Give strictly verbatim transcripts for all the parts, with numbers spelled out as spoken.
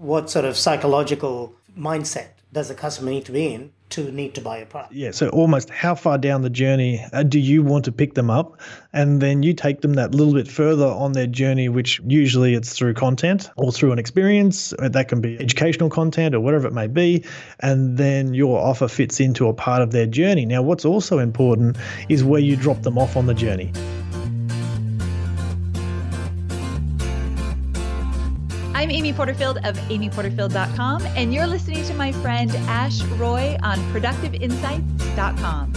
what sort of psychological mindset does the customer need to be in to need to buy a product? Yeah, so almost how far down the journey do you want to pick them up? And then you take them that little bit further on their journey, which usually it's through content or through an experience. That can be educational content or whatever it may be. And then your offer fits into a part of their journey. Now, what's also important is where you drop them off on the journey. I'm Amy Porterfield of amy porterfield dot com, and you're listening to my friend Ash Roy on productive insights dot com.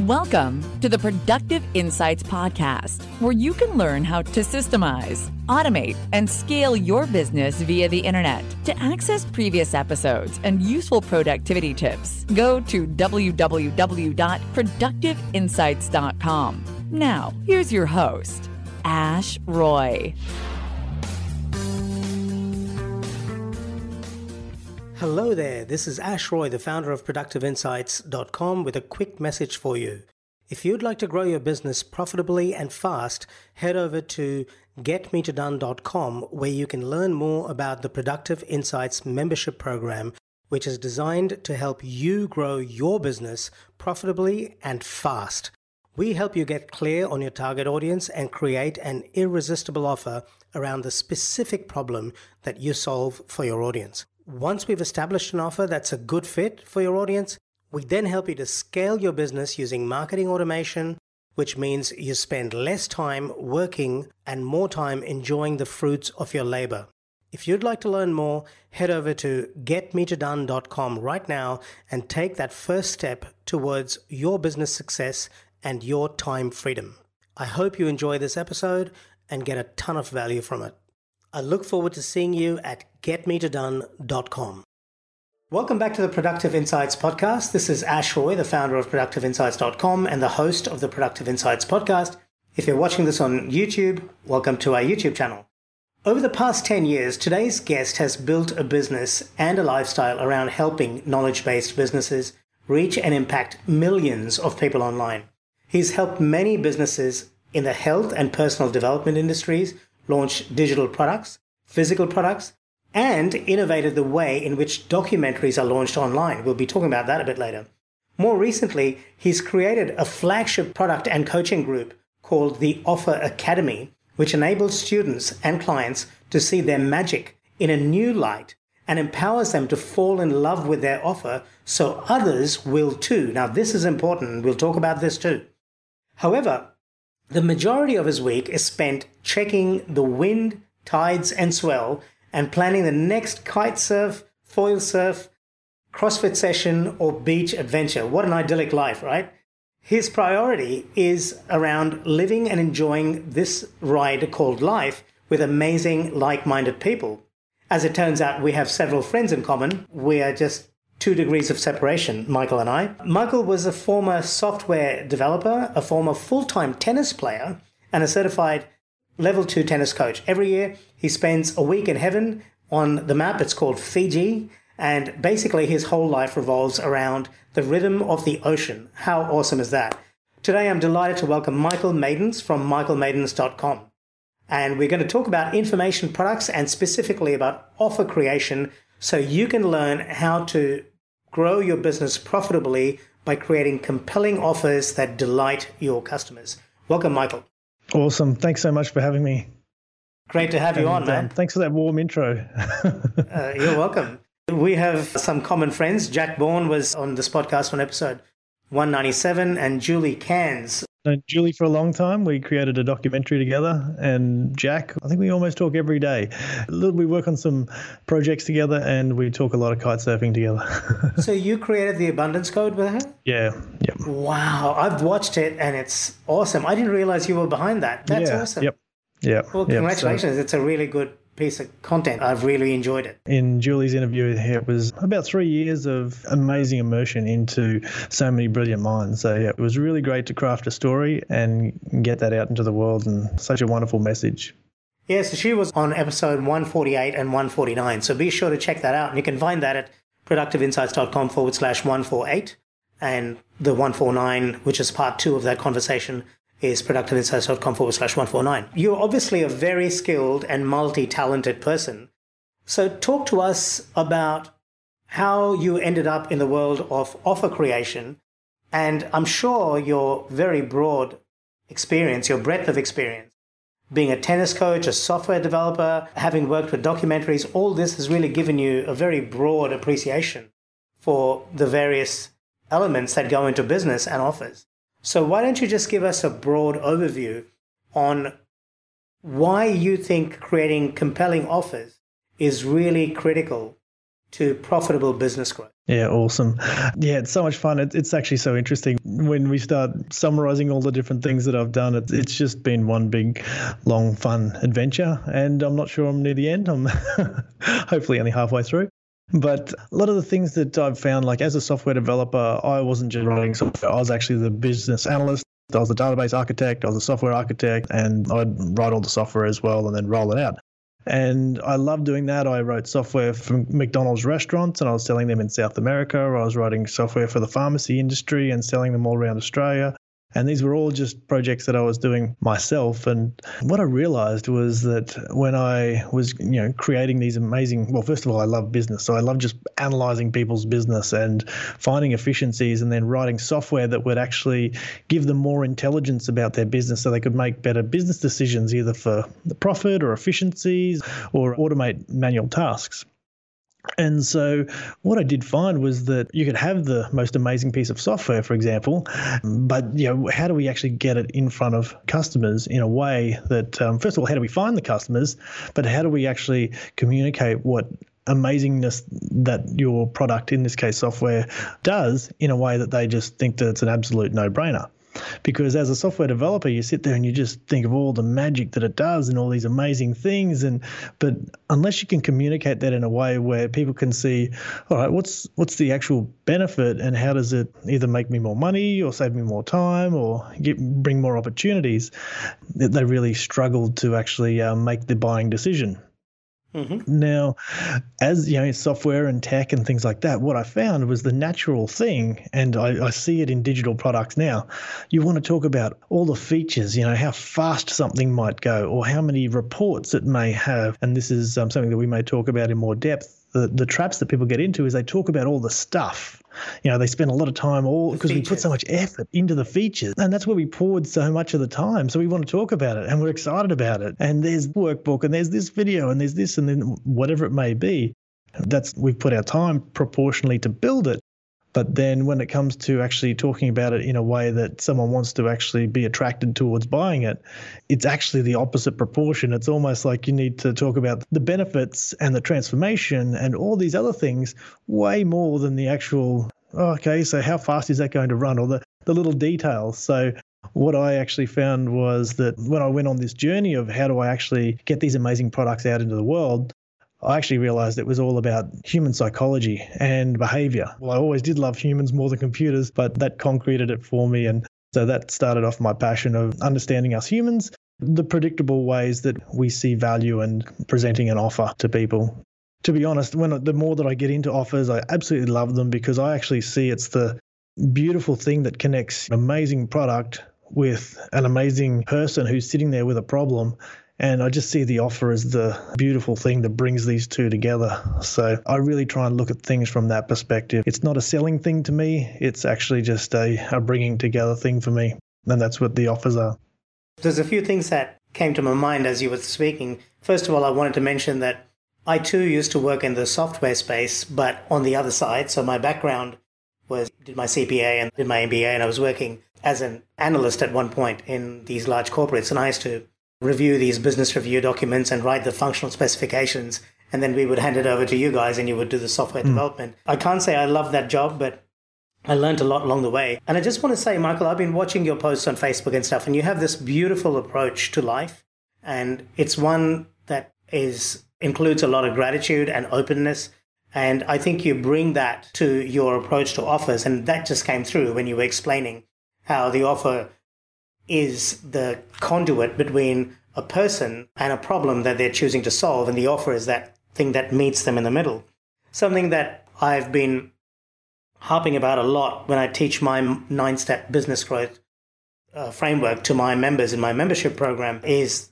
Welcome to the Productive Insights Podcast, where you can learn how to systemize, automate, and scale your business via the internet. To access previous episodes and useful productivity tips, go to w w w dot productive insights dot com. Now, here's your host, Ash Roy. Hello there, this is Ash Roy, the founder of productive insights dot com, with a quick message for you. If you'd like to grow your business profitably and fast, head over to get me to done dot com, where you can learn more about the Productive Insights membership program, which is designed to help you grow your business profitably and fast. We help you get clear on your target audience and create an irresistible offer around the specific problem that you solve for your audience. Once we've established an offer that's a good fit for your audience, we then help you to scale your business using marketing automation, which means you spend less time working and more time enjoying the fruits of your labor. If you'd like to learn more, head over to get me to done dot com right now and take that first step towards your business success and your time freedom. I hope you enjoy this episode and get a ton of value from it. I look forward to seeing you at get me to done dot com. Welcome back to the Productive Insights Podcast. This is Ash Roy, the founder of productive insights dot com and the host of the Productive Insights Podcast. If you're watching this on YouTube, welcome to our YouTube channel. Over the past ten years, today's guest has built a business and a lifestyle around helping knowledge-based businesses reach and impact millions of people online. He's helped many businesses in the health and personal development industries launch digital products, physical products, and innovated the way in which documentaries are launched online. We'll be talking about that a bit later. More recently, he's created a flagship product and coaching group called the Offer Academy, which enables students and clients to see their magic in a new light and empowers them to fall in love with their offer so others will too. Now, this is important. We'll talk about this too. However, the majority of his week is spent checking the wind, tides, and swell, and planning the next kite surf, foil surf, CrossFit session, or beach adventure. What an idyllic life, right? His priority is around living and enjoying this ride called life with amazing, like-minded people. As it turns out, we have several friends in common. We are just two degrees of separation, Michael and I. Michael was a former software developer, a former full-time tennis player, and a certified level two tennis coach. Every year, he spends a week in heaven on the map. It's called Fiji. And basically, his whole life revolves around the rhythm of the ocean. How awesome is that? Today, I'm delighted to welcome Michael Maidens from michael maidens dot com. And we're going to talk about information products and specifically about offer creation, so you can learn how to grow your business profitably by creating compelling offers that delight your customers. Welcome, Michael. Awesome. Thanks so much for having me. Great to have you and, on, man. Um, thanks for that warm intro. uh, you're welcome. We have some common friends. Jack Bourne was on this podcast on episode one ninety-seven, and Julie Cairns. Known Julie for a long time. We created a documentary together, and Jack, I think we almost talk every day. We work on some projects together, and we talk a lot of kite surfing together. So you created the Abundance Code with her? Yeah. Yep. Wow. I've watched it, and it's awesome. I didn't realize you were behind that. That's yeah, awesome. Yep. Yeah. Well, congratulations. Yep, so. It's a really good piece of content. I've really enjoyed it. In Julie's interview, it was about three years of amazing immersion into so many brilliant minds. So yeah, it was really great to craft a story and get that out into the world, and such a wonderful message. Yeah, so she was on episode one forty-eight and one forty-nine. So be sure to check that out. And you can find that at productive insights dot com forward slash one forty-eight, and the one forty-nine, which is part two of that conversation, is productive insights dot com forward slash one forty-nine. You're obviously a very skilled and multi-talented person. So talk to us about how you ended up in the world of offer creation. And I'm sure your very broad experience, your breadth of experience, being a tennis coach, a software developer, having worked with documentaries, all this has really given you a very broad appreciation for the various elements that go into business and offers. So why don't you just give us a broad overview on why you think creating compelling offers is really critical to profitable business growth? Yeah, awesome. Yeah, it's so much fun. It, it's actually so interesting when we start summarizing all the different things that I've done. It, it's just been one big, long, fun adventure. And I'm not sure I'm near the end. I'm hopefully only halfway through. But a lot of the things that I've found, like as a software developer, I wasn't just writing software. I was actually the business analyst. I was the database architect. I was a software architect. And I'd write all the software as well and then roll it out. And I love doing that. I wrote software for McDonald's restaurants and I was selling them in South America. I was writing software for the pharmacy industry and selling them all around Australia. And these were all just projects that I was doing myself. And what I realized was that when I was, you know, creating these amazing, well, first of all, I love business. So I love just analyzing people's business and finding efficiencies and then writing software that would actually give them more intelligence about their business so they could make better business decisions, either for the profit or efficiencies or automate manual tasks. And so what I did find was that you could have the most amazing piece of software, for example, but you know, how do we actually get it in front of customers in a way that, um, first of all, how do we find the customers, but how do we actually communicate what amazingness that your product, in this case software, does in a way that they just think that it's an absolute no-brainer? Because as a software developer, you sit there and you just think of all the magic that it does and all these amazing things. And but unless you can communicate that in a way where people can see, all right, what's what's the actual benefit and how does it either make me more money or save me more time or get, bring more opportunities, they really struggle to actually uh, make the buying decision. Mm-hmm. Now, as you know, software and tech and things like that, what I found was the natural thing, and I, I see it in digital products now. You want to talk about all the features, you know, how fast something might go or how many reports it may have. And this is um, something that we may talk about in more depth. The, the traps that people get into is they talk about all the stuff. You know, they spend a lot of time all because we put so much effort into the features. And that's where we poured so much of the time. So we want to talk about it and we're excited about it. And there's workbook and there's this video and there's this and then whatever it may be. That's we've put our time proportionally to build it. But then when it comes to actually talking about it in a way that someone wants to actually be attracted towards buying it, it's actually the opposite proportion. It's almost like you need to talk about the benefits and the transformation and all these other things way more than the actual, oh, okay, so how fast is that going to run, or the, the little details. So what I actually found was that when I went on this journey of how do I actually get these amazing products out into the world, I actually realized it was all about human psychology and behavior. Well, I always did love humans more than computers, but that concreted it for me. And so that started off my passion of understanding us humans, the predictable ways that we see value and presenting an offer to people. To be honest, when the more that I get into offers, I absolutely love them because I actually see it's the beautiful thing that connects an amazing product with an amazing person who's sitting there with a problem. And I just see the offer as the beautiful thing that brings these two together. So I really try and look at things from that perspective. It's not a selling thing to me. It's actually just a, a bringing together thing for me. And that's what the offers are. There's a few things that came to my mind as you were speaking. First of all, I wanted to mention that I too used to work in the software space, but on the other side. So my background was, did my C P A and did my M B A, and I was working as an analyst at one point in these large corporates. And I used to review these business review documents and write the functional specifications. And then we would hand it over to you guys and you would do the software mm. development. I can't say I love that job, but I learned a lot along the way. And I just want to say, Michael, I've been watching your posts on Facebook and stuff, and you have this beautiful approach to life. And it's one that is includes a lot of gratitude and openness. And I think you bring that to your approach to offers. And that just came through when you were explaining how the offer is the conduit between a person and a problem that they're choosing to solve, and the offer is that thing that meets them in the middle. Something that I've been harping about a lot when I teach my nine-step business growth uh, framework to my members in my membership program is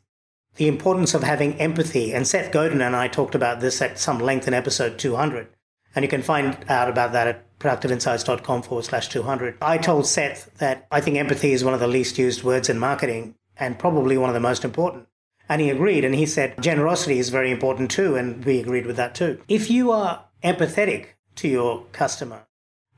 the importance of having empathy. And Seth Godin and I talked about this at some length in episode two hundred. And you can find out about that at productive insights dot com forward slash two hundred. I told Seth that I think empathy is one of the least used words in marketing and probably one of the most important. And he agreed. And he said generosity is very important too. And we agreed with that too. If you are empathetic to your customer,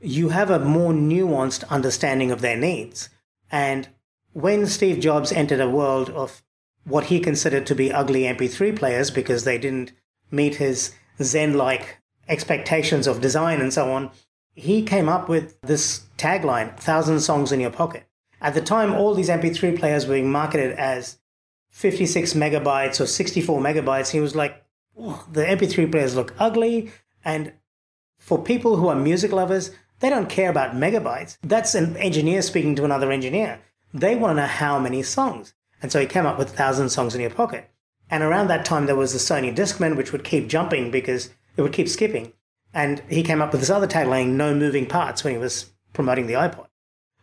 you have a more nuanced understanding of their needs. And when Steve Jobs entered a world of what he considered to be ugly M P three players because they didn't meet his Zen-like expectations of design and so on, he came up with this tagline, thousand songs in your pocket. At the time, all these M P three players were being marketed as fifty-six megabytes or sixty-four megabytes. He was like, oh, the M P three players look ugly. And for people who are music lovers, they don't care about megabytes. That's an engineer speaking to another engineer. They want to know how many songs. And so he came up with thousand songs in your pocket. And around that time, there was the Sony Discman, which would keep jumping because it would keep skipping. And he came up with this other tagline, no moving parts, when he was promoting the iPod.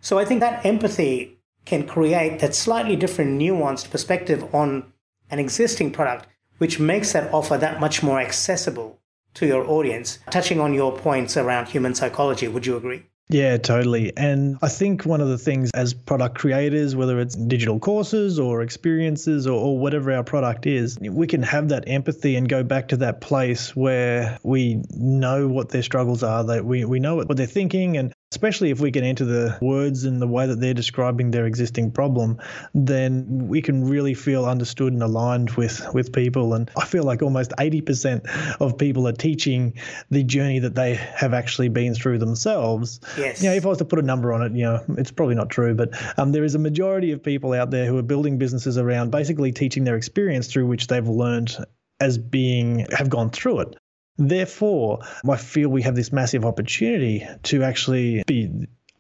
So I think that empathy can create that slightly different nuanced perspective on an existing product, which makes that offer that much more accessible to your audience. Touching on your points around human psychology, would you agree? Yeah, totally. And I think one of the things as product creators, whether it's digital courses or experiences or, or whatever our product is, we can have that empathy and go back to that place where we know what their struggles are, that we, we know what they're thinking. And especially if we can enter the words in the way that they're describing their existing problem, then we can really feel understood and aligned with, with people. And I feel like almost eighty percent of people are teaching the journey that they have actually been through themselves. Yes. You know, if I was to put a number on it, you know, it's probably not true, but um, there is a majority of people out there who are building businesses around basically teaching their experience through which they've learned as being, have gone through it. Therefore, I feel we have this massive opportunity to actually be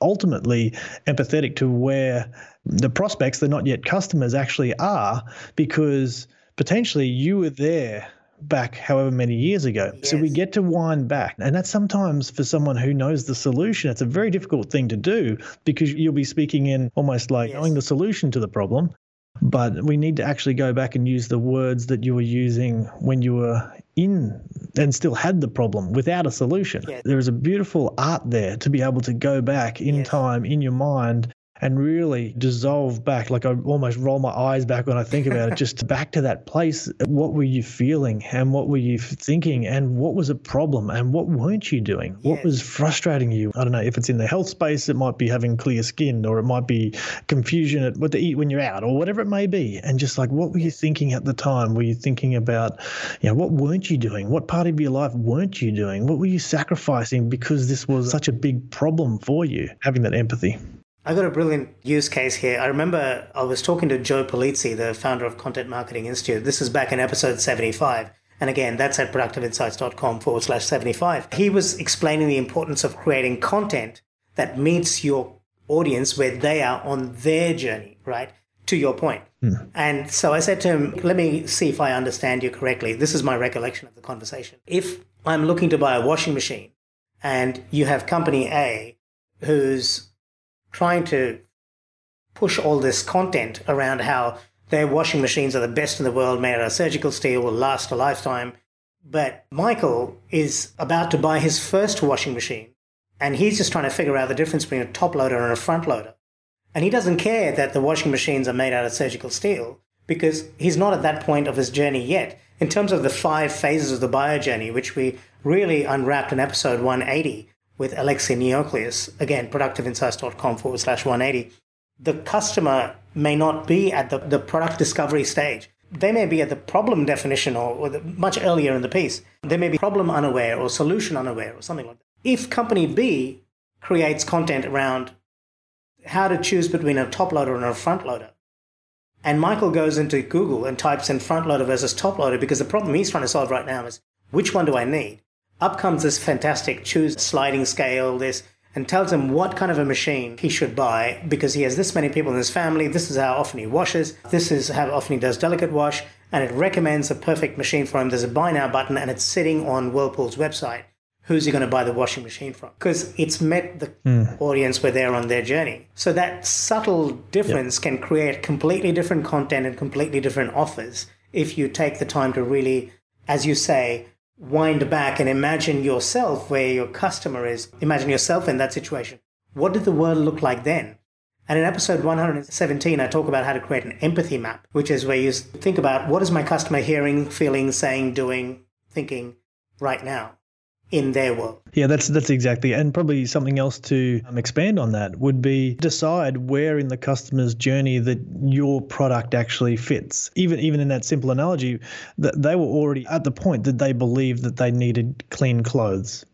ultimately empathetic to where the prospects, they're not yet customers, actually are, because potentially you were there back however many years ago. Yes. So we get to wind back. And that's sometimes for someone who knows the solution, it's a very difficult thing to do, because you'll be speaking in almost like yes. knowing the solution to the problem. But we need to actually go back and use the words that you were using when you were in and still had the problem without a solution. Yes. There is a beautiful art there to be able to go back in yes. time, in your mind, and really dissolve back. Like I almost roll my eyes back when I think about it, just back to that place. What were you feeling and what were you thinking and what was a problem and what weren't you doing? Yes. What was frustrating you? I don't know, if it's in the health space, it might be having clear skin, or it might be confusion at what to eat when you're out, or whatever it may be. And just like, what were you thinking at the time? Were you thinking about, you know, what weren't you doing? What part of your life weren't you doing? What were you sacrificing because this was such a big problem for you? Having that empathy. I got a brilliant use case here. I remember I was talking to Joe Polizzi, the founder of Content Marketing Institute. This is back in episode seventy-five. And again, that's at productive insights dot com forward slash seventy-five. He was explaining the importance of creating content that meets your audience where they are on their journey, right? To your point. Mm. And so I said to him, let me see if I understand you correctly. This is my recollection of the conversation. If I'm looking to buy a washing machine and you have company A who's trying to push all this content around how their washing machines are the best in the world, made out of surgical steel, will last a lifetime. But Michael is about to buy his first washing machine, and he's just trying to figure out the difference between a top loader and a front loader. And he doesn't care that the washing machines are made out of surgical steel, because he's not at that point of his journey yet. In terms of the five phases of the buyer journey, which we really unwrapped in episode one eighty, with Alexei Neocleus, again, productive insights dot com forward slash one eighty, the customer may not be at the, the product discovery stage. They may be at the problem definition or, or the, much earlier in the piece. They may be problem unaware or solution unaware or something like that. If company B creates content around how to choose between a top loader and a front loader, and Michael goes into Google and types in front loader versus top loader, because the problem he's trying to solve right now is, which one do I need? Up comes this fantastic choose sliding scale, this, and tells him what kind of a machine he should buy, because he has this many people in his family. This is how often he washes. This is how often he does delicate wash. And it recommends the perfect machine for him. There's a buy now button, and it's sitting on Whirlpool's website. who's he going to buy the washing machine from? Because it's met the mm. audience where they're on their journey. So that subtle difference yep. can create completely different content and completely different offers if you take the time to really, as you say, wind back and imagine yourself where your customer is. Imagine yourself in that situation. What did the world look like then? And in episode one hundred seventeen, I talk about how to create an empathy map, which is where you think about what is my customer hearing, feeling, saying, doing, thinking right now in their world. Yeah, that's that's exactly. And probably something else to um, expand on that would be decide where in the customer's journey that your product actually fits. Even even in that simple analogy, that they were already at the point that they believed that they needed clean clothes.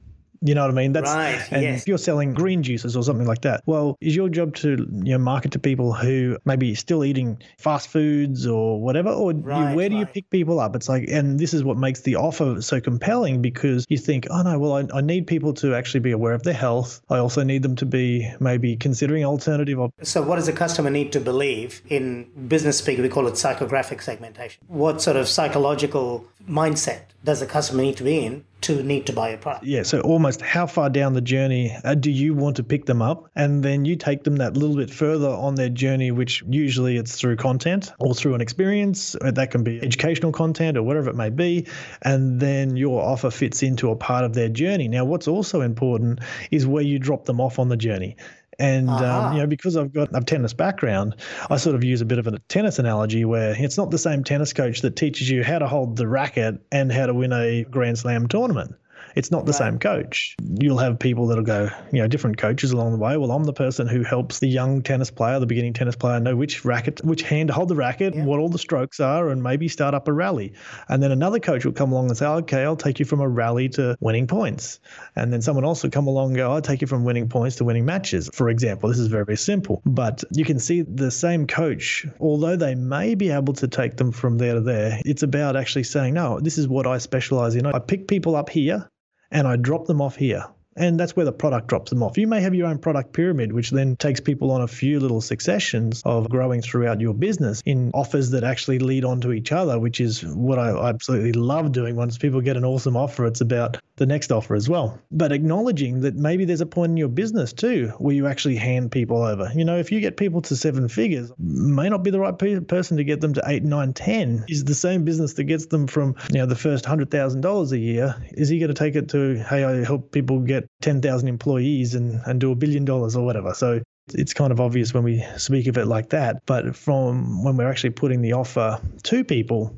You know what I mean? That's, right, and yes. if you're selling green juices or something like that, well, is your job to you know, market to people who maybe still eating fast foods or whatever? Or right, you, where right. do you pick people up? It's like, and this is what makes the offer so compelling, because you think, oh, no, well, I, I need people to actually be aware of their health. I also need them to be maybe considering alternative options. So what does the customer need to believe? In business speak, we call it psychographic segmentation. What sort of psychological mindset does the customer need to be in to need to buy a product? Yeah, so almost how far down the journey do you want to pick them up? And then you take them that little bit further on their journey, which usually it's through content or through an experience. That can be educational content or whatever it may be. And then your offer fits into a part of their journey. Now, what's also important is where you drop them off on the journey. And, uh-huh. um, you know, because I've got a tennis background, I sort of use a bit of a tennis analogy where it's not the same tennis coach that teaches you how to hold the racket and how to win a Grand Slam tournament. It's not the right. same coach. You'll have people that'll go, you know, different coaches along the way. Well, I'm the person who helps the young tennis player, the beginning tennis player, know which racket, which hand to hold the racket, yeah. what all the strokes are, and maybe start up a rally. And then another coach will come along and say, okay, I'll take you from a rally to winning points. And then someone else will come along and go, I'll take you from winning points to winning matches, for example. This is very, very simple. But you can see the same coach, although they may be able to take them from there to there, it's about actually saying, no, this is what I specialize in. I pick people up here, and I drop them off here. And that's where the product drops them off. You may have your own product pyramid, which then takes people on a few little successions of growing throughout your business in offers that actually lead on to each other, which is what I absolutely love doing. Once people get an awesome offer, it's about the next offer as well. But acknowledging that maybe there's a point in your business too where you actually hand people over. You know, if you get people to seven figures, may not be the right pe- person to get them to eight, nine, ten. Is the same business that gets them from, you know, the first one hundred thousand dollars a year, is he going to take it to, hey, I help people get ten thousand employees and, and do a billion dollars or whatever. So it's kind of obvious when we speak of it like that. But from when we're actually putting the offer to people,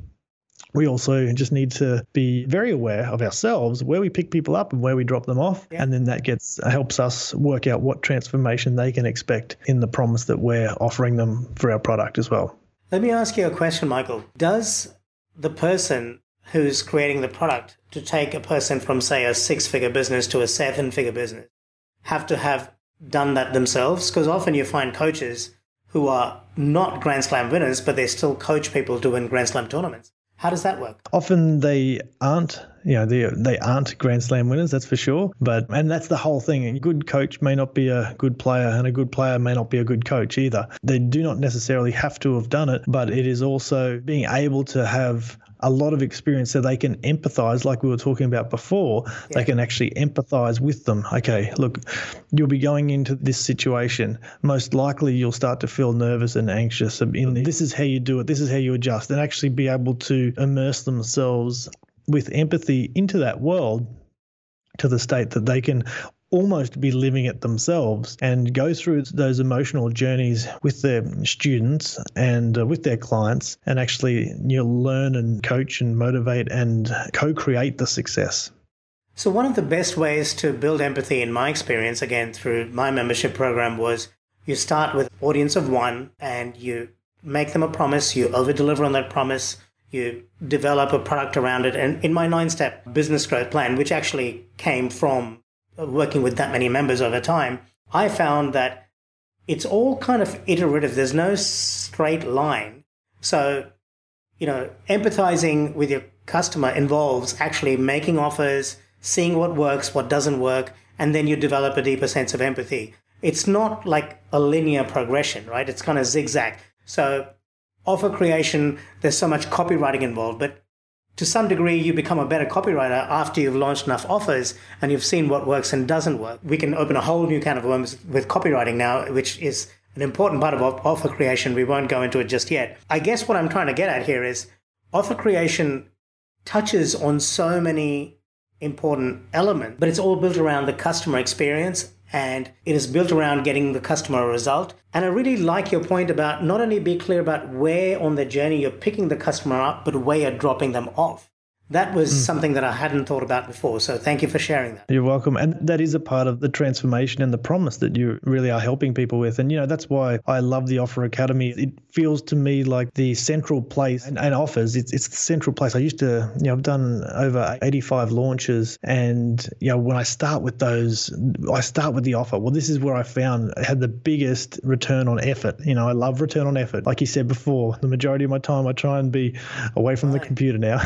we also just need to be very aware of ourselves, where we pick people up and where we drop them off. Yeah. And then that gets helps us work out what transformation they can expect in the promise that we're offering them for our product as well. Let me ask you a question, Michael. Does the person who's creating the product to take a person from, say, a six-figure business to a seven-figure business have to have done that themselves? Because often you find coaches who are not Grand Slam winners, but they still coach people to win Grand Slam tournaments. How does that work? Often they aren't, you know, they, they aren't Grand Slam winners, that's for sure. But, and that's the whole thing. A good coach may not be a good player, and a good player may not be a good coach either. They do not necessarily have to have done it, but it is also being able to have a lot of experience so they can empathize, like we were talking about before. Yeah. They can actually empathize with them. Okay, look, you'll be going into this situation. Most likely you'll start to feel nervous and anxious. This is how you do it. This is how you adjust, and actually be able to immerse themselves with empathy into that world to the state that they can almost be living it themselves and go through those emotional journeys with their students and uh, with their clients, and actually you know, learn and coach and motivate and co-create the success. So one of the best ways to build empathy in my experience, again, through my membership program, was you start with audience of one and you make them a promise, you over-deliver on that promise, you develop a product around it. And in my nine-step business growth plan, which actually came from working with that many members over time, I found that it's all kind of iterative. There's no straight line. So, you know, empathizing with your customer involves actually making offers, seeing what works, what doesn't work, and then you develop a deeper sense of empathy. It's not like a linear progression, right? It's kind of zigzag. So offer creation, there's so much copywriting involved, but to some degree, you become a better copywriter after you've launched enough offers and you've seen what works and doesn't work. We can open a whole new can of worms with copywriting now, which is an important part of offer creation. We won't go into it just yet. I guess what I'm trying to get at here is offer creation touches on so many important elements, but it's all built around the customer experience and it is built around getting the customer a result. And I really like your point about not only be clear about where on the journey you're picking the customer up, but where you're dropping them off. That was mm. something that I hadn't thought about before. So thank you for sharing that. You're welcome. And that is a part of the transformation and the promise that you really are helping people with. And, you know, that's why I love the Offer Academy. It feels to me like the central place and, and offers. It's, it's the central place. I used to, you know, I've done over eighty-five launches. And, you know, when I start with those, I start with the offer. Well, this is where I found I had the biggest return on effort. You know, I love return on effort. Like you said before, the majority of my time, I try and be away from right. the computer now.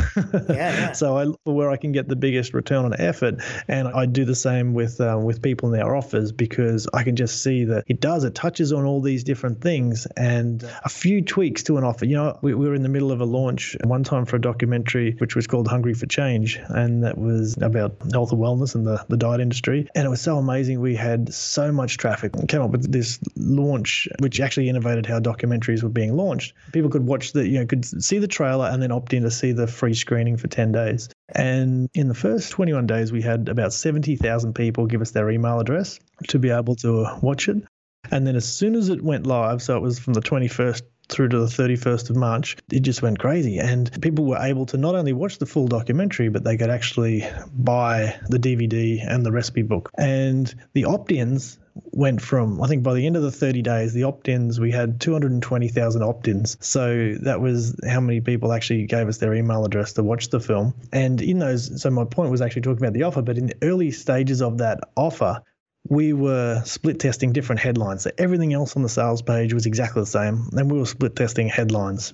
Yeah. Yeah. So I look for where I can get the biggest return on effort. And I do the same with uh, with people in their offers, because I can just see that it does. It touches on all these different things and a few tweaks to an offer. You know, we, we were in the middle of a launch one time for a documentary, which was called Hungry for Change. And that was about health and wellness and the, the diet industry. And it was so amazing. We had so much traffic and came up with this launch, which actually innovated how documentaries were being launched. People could watch the, you know, could see the trailer and then opt in to see the free screening for ten days. And in the first twenty-one days, we had about seventy thousand people give us their email address to be able to watch it. And then as soon as it went live, so it was from the twenty-first through to the thirty-first of March, it just went crazy. And people were able to not only watch the full documentary, but they could actually buy the D V D and the recipe book. And the opt-ins went from, I think by the end of the thirty days, the opt-ins, we had two hundred twenty thousand opt-ins. So that was how many people actually gave us their email address to watch the film. And in those, so my point was actually talking about the offer, but in the early stages of that offer, we were split testing different headlines. So everything else on the sales page was exactly the same. And we were split testing headlines.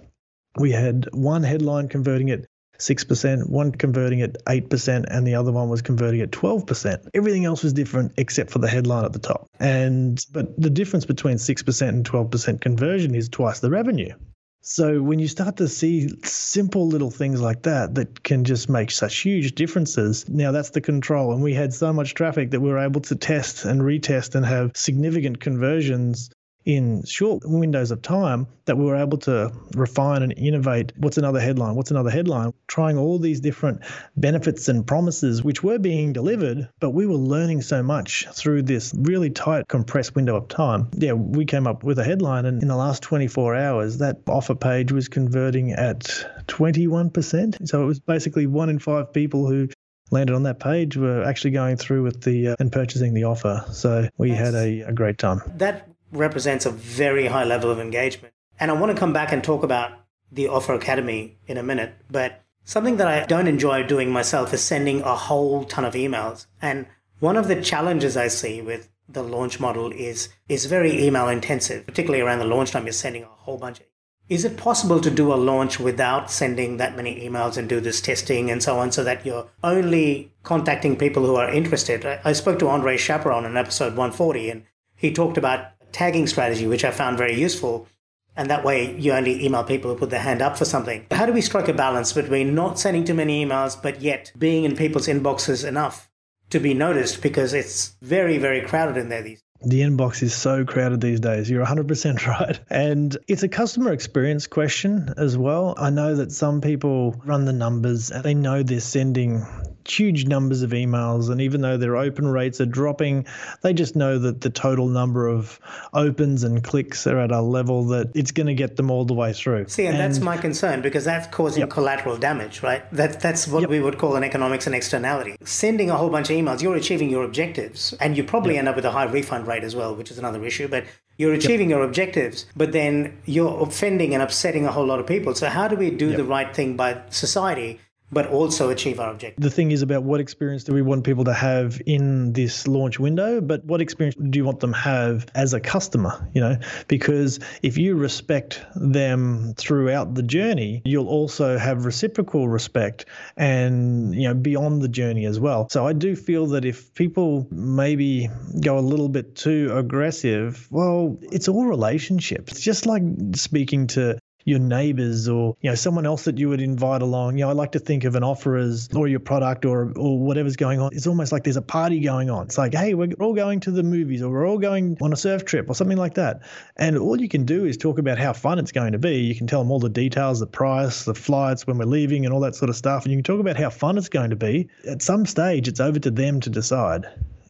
We had one headline converting at six percent, one converting at eight percent, and the other one was converting at twelve percent. Everything else was different except for the headline at the top. And but the difference between six percent and twelve percent conversion is twice the revenue. So when you start to see simple little things like that, that can just make such huge differences. Now that's the control. And we had so much traffic that we were able to test and retest and have significant conversions in short windows of time that we were able to refine and innovate. What's another headline? What's another headline? Trying all these different benefits and promises, which were being delivered, but we were learning so much through this really tight, compressed window of time. Yeah, we came up with a headline, and in the last twenty-four hours, that offer page was converting at twenty-one percent. So it was basically one in five people who landed on that page were actually going through with the uh, and purchasing the offer. So we That's, had a, a great time. That represents a very high level of engagement. And I want to come back and talk about the Offer Academy in a minute, but something that I don't enjoy doing myself is sending a whole ton of emails. And one of the challenges I see with the launch model is, is very email intensive, particularly around the launch time, you're sending a whole bunch of emails. Is it possible to do a launch without sending that many emails and do this testing and so on, so that you're only contacting people who are interested? I spoke to Andre Chaperon in episode one forty, and he talked about tagging strategy, which I found very useful. And that way you only email people who put their hand up for something. How do we strike a balance between not sending too many emails, but yet being in people's inboxes enough to be noticed? Because it's very, very crowded in there these days. The inbox is so crowded these days. You're one hundred percent right. And it's a customer experience question as well. I know that some people run the numbers and they know they're sending huge numbers of emails. And even though their open rates are dropping, they just know that the total number of opens and clicks are at a level that it's going to get them all the way through. See, and, and that's my concern, because that's causing yep. collateral damage, right? That, that's what yep. we would call in economics an externality. Sending a whole bunch of emails, you're achieving your objectives, and you probably yep. end up with a high refund rate as well, which is another issue. But you're achieving yep. your objectives, but then you're offending and upsetting a whole lot of people. So how do we do yep. the right thing by society, but also achieve our objective? The thing is about what experience do we want people to have in this launch window, but what experience do you want them have as a customer? You know, because if you respect them throughout the journey, you'll also have reciprocal respect and, you know, beyond the journey as well. So I do feel that if people maybe go a little bit too aggressive, well, it's all relationships. It's just like speaking to your neighbors or, you know, someone else that you would invite along. You know, I like to think of an offer as, or your product or or whatever's going on. It's almost like there's a party going on. It's like, hey, we're all going to the movies, or we're all going on a surf trip or something like that. And all you can do is talk about how fun it's going to be. You can tell them all the details, the price, the flights, when we're leaving and all that sort of stuff. And you can talk about how fun it's going to be. At some stage, it's over to them to decide.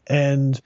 And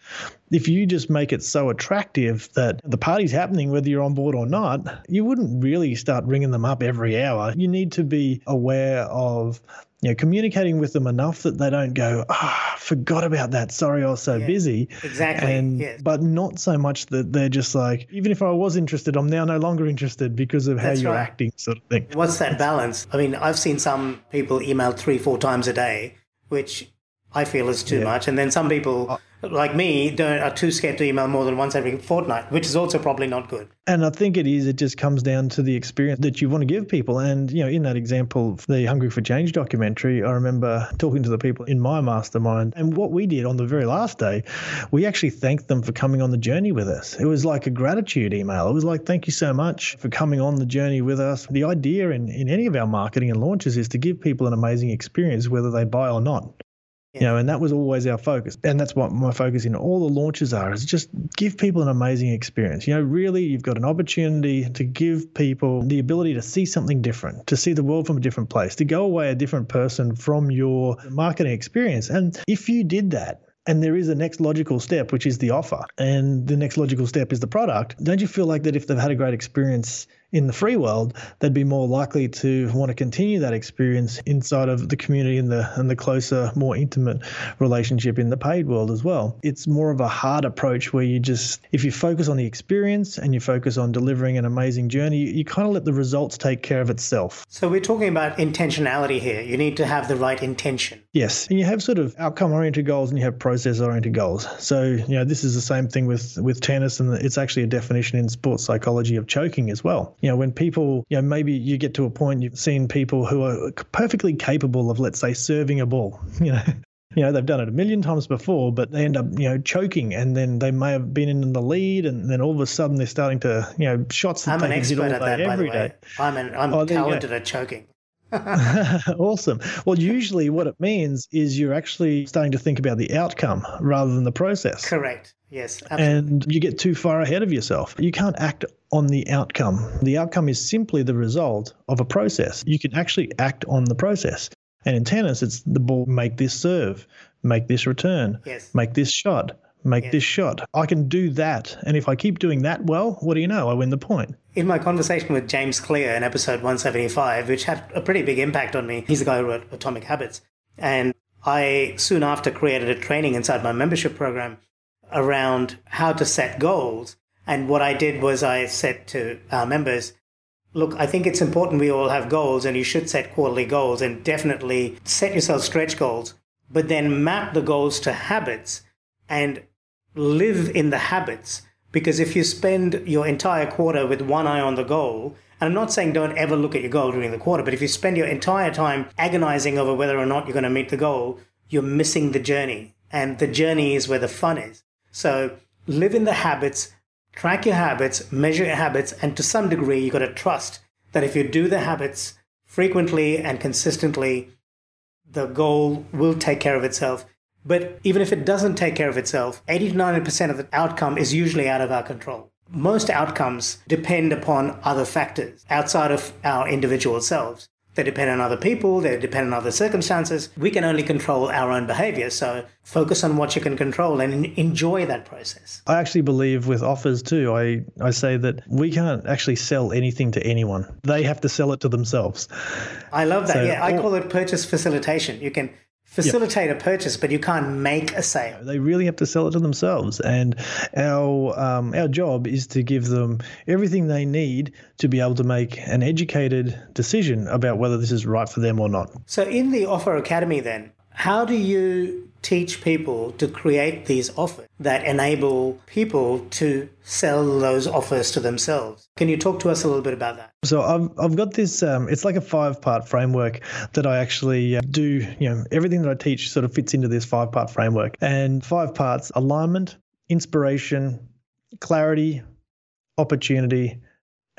if you just make it so attractive that the party's happening whether you're on board or not, you wouldn't really start ringing them up every hour. You need to be aware of, you know, communicating with them enough that they don't go, ah, oh, forgot about that. Sorry, I was so yeah, busy. Exactly. And, yes. But not so much that they're just like, even if I was interested, I'm now no longer interested because of how That's you're right. acting sort of thing. What's that balance? I mean, I've seen some people email three, four times a day, which I feel is too yeah. much. And then some people... I- like me, don't are too scared to email more than once every fortnight, which is also probably not good. And I think it is. It just comes down to the experience that you want to give people. And, you know, in that example, the Hungry for Change documentary, I remember talking to the people in my mastermind. And what we did on the very last day, we actually thanked them for coming on the journey with us. It was like a gratitude email. It was like, thank you so much for coming on the journey with us. The idea in, in any of our marketing and launches is to give people an amazing experience, whether they buy or not. You know, and that was always our focus. And that's what my focus in all the launches are, is just give people an amazing experience. You know, really, you've got an opportunity to give people the ability to see something different, to see the world from a different place, to go away a different person from your marketing experience. And if you did that, and there is a next logical step, which is the offer, and the next logical step is the product, don't you feel like that if they've had a great experience in the free world, they'd be more likely to want to continue that experience inside of the community and the and the closer, more intimate relationship in the paid world as well? It's more of a hard approach where you just, if you focus on the experience and you focus on delivering an amazing journey, you, you kind of let the results take care of itself. So we're talking about intentionality here. You need to have the right intention. Yes. And you have sort of outcome-oriented goals and you have process-oriented goals. So, you know, this is the same thing with, with tennis, and it's actually a definition in sports psychology of choking as well. You know, when people, you know, maybe you get to a point, you've seen people who are perfectly capable of, let's say, serving a ball, you know. You know, they've done it a million times before, but they end up, you know, choking, and then they may have been in the lead, and then all of a sudden they're starting to, you know, shots that I'm an expert at that, by the way. I'm an, I'm oh, talented at choking. Awesome. Well, usually what it means is you're actually starting to think about the outcome rather than the process. Correct. Yes, absolutely. And you get too far ahead of yourself. You can't act on the outcome. The outcome is simply the result of a process. You can actually act on the process. And in tennis, it's the ball, make this serve, make this return, yes. make this shot, make yes. this shot. I can do that. And if I keep doing that well, what do you know? I win the point. In my conversation with James Clear in episode one seventy-five, which had a pretty big impact on me, he's the guy who wrote Atomic Habits. And I soon after created a training inside my membership program around how to set goals. And what I did was I said to our members, look, I think it's important we all have goals, and you should set quarterly goals, and definitely set yourself stretch goals, but then map the goals to habits and live in the habits. Because if you spend your entire quarter with one eye on the goal, and I'm not saying don't ever look at your goal during the quarter, but if you spend your entire time agonizing over whether or not you're going to meet the goal, you're missing the journey. And the journey is where the fun is. So live in the habits, track your habits, measure your habits, and to some degree, you've got to trust that if you do the habits frequently and consistently, the goal will take care of itself. But even if it doesn't take care of itself, eighty to ninety percent of the outcome is usually out of our control. Most outcomes depend upon other factors outside of our individual selves. They depend on other people, they depend on other circumstances. We can only control our own behavior. So focus on what you can control and enjoy that process. I actually believe with offers too, I, I say that we can't actually sell anything to anyone. They have to sell it to themselves. I love that. So, yeah, I call it purchase facilitation. You can facilitate yep. a purchase, but you can't make a sale. They really have to sell it to themselves. And our um, our job is to give them everything they need to be able to make an educated decision about whether this is right for them or not. So in the Offer Academy then, how do you teach people to create these offers that enable people to sell those offers to themselves? Can you talk to us a little bit about that? So I've I've got this, um, it's like a five-part framework that I actually uh, do, you know, everything that I teach sort of fits into this five-part framework. And five parts: alignment, inspiration, clarity, opportunity,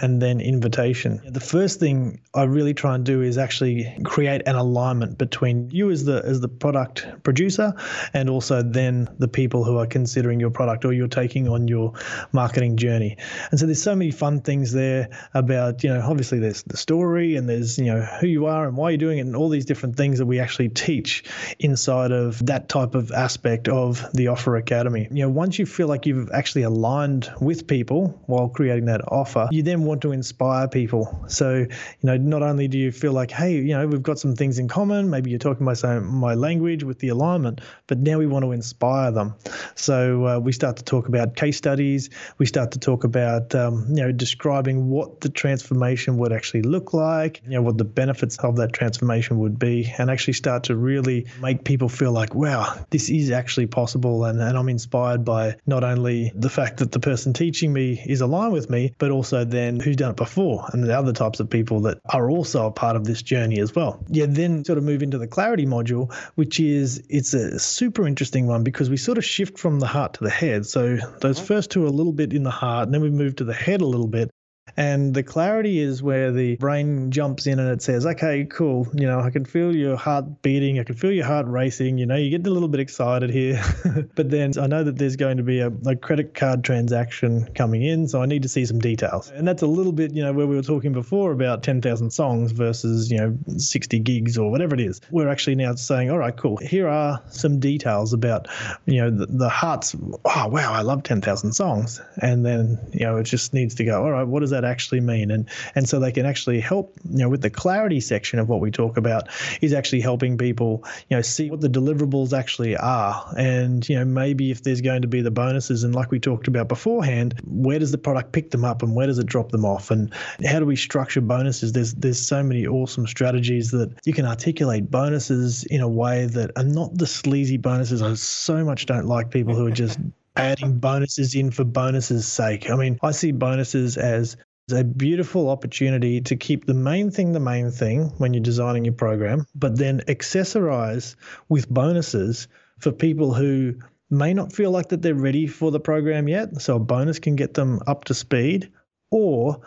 and then invitation. The first thing I really try and do is actually create an alignment between you as the as the product producer and also then the people who are considering your product or you're taking on your marketing journey. And so there's so many fun things there about, you know, obviously there's the story and there's, you know, who you are and why you're doing it and all these different things that we actually teach inside of that type of aspect of the Offer Academy. You know, once you feel like you've actually aligned with people while creating that offer, you then want to inspire people. So, you know, not only do you feel like, hey, you know, we've got some things in common, maybe you're talking my same, my language with the alignment, but now we want to inspire them. So uh, we start to talk about case studies. We start to talk about, um, you know, describing what the transformation would actually look like, you know, what the benefits of that transformation would be, and actually start to really make people feel like, wow, this is actually possible. And, and I'm inspired by not only the fact that the person teaching me is aligned with me, but also then who's done it before and the other types of people that are also a part of this journey as well. Yeah, then sort of move into the clarity module, which is, it's a super interesting one because we sort of shift from the heart to the head. So those first two are a little bit in the heart, and then we move to the head a little bit. And the clarity is where the brain jumps in and it says, okay, cool. You know, I can feel your heart beating. I can feel your heart racing. You know, you get a little bit excited here. But then I know that there's going to be a, a credit card transaction coming in. So I need to see some details. And that's a little bit, you know, where we were talking before about ten thousand songs versus, you know, sixty gigs or whatever it is. We're actually now saying, all right, cool. Here are some details about, you know, the, the hearts. Oh, wow, I love ten thousand songs. And then, you know, it just needs to go, all right, what is that actually mean? And and so they can actually help, you know, with the clarity section of what we talk about is actually helping people, you know, see what the deliverables actually are. And, you know, maybe if there's going to be the bonuses and like we talked about beforehand, where does the product pick them up and where does it drop them off? And how do we structure bonuses? There's, there's so many awesome strategies that you can articulate bonuses in a way that are not the sleazy bonuses. I so much don't like people who are just adding bonuses in for bonuses' sake. I mean, I see bonuses as a beautiful opportunity to keep the main thing the main thing when you're designing your program, but then accessorize with bonuses for people who may not feel like that they're ready for the program yet. So a bonus can get them up to speed, or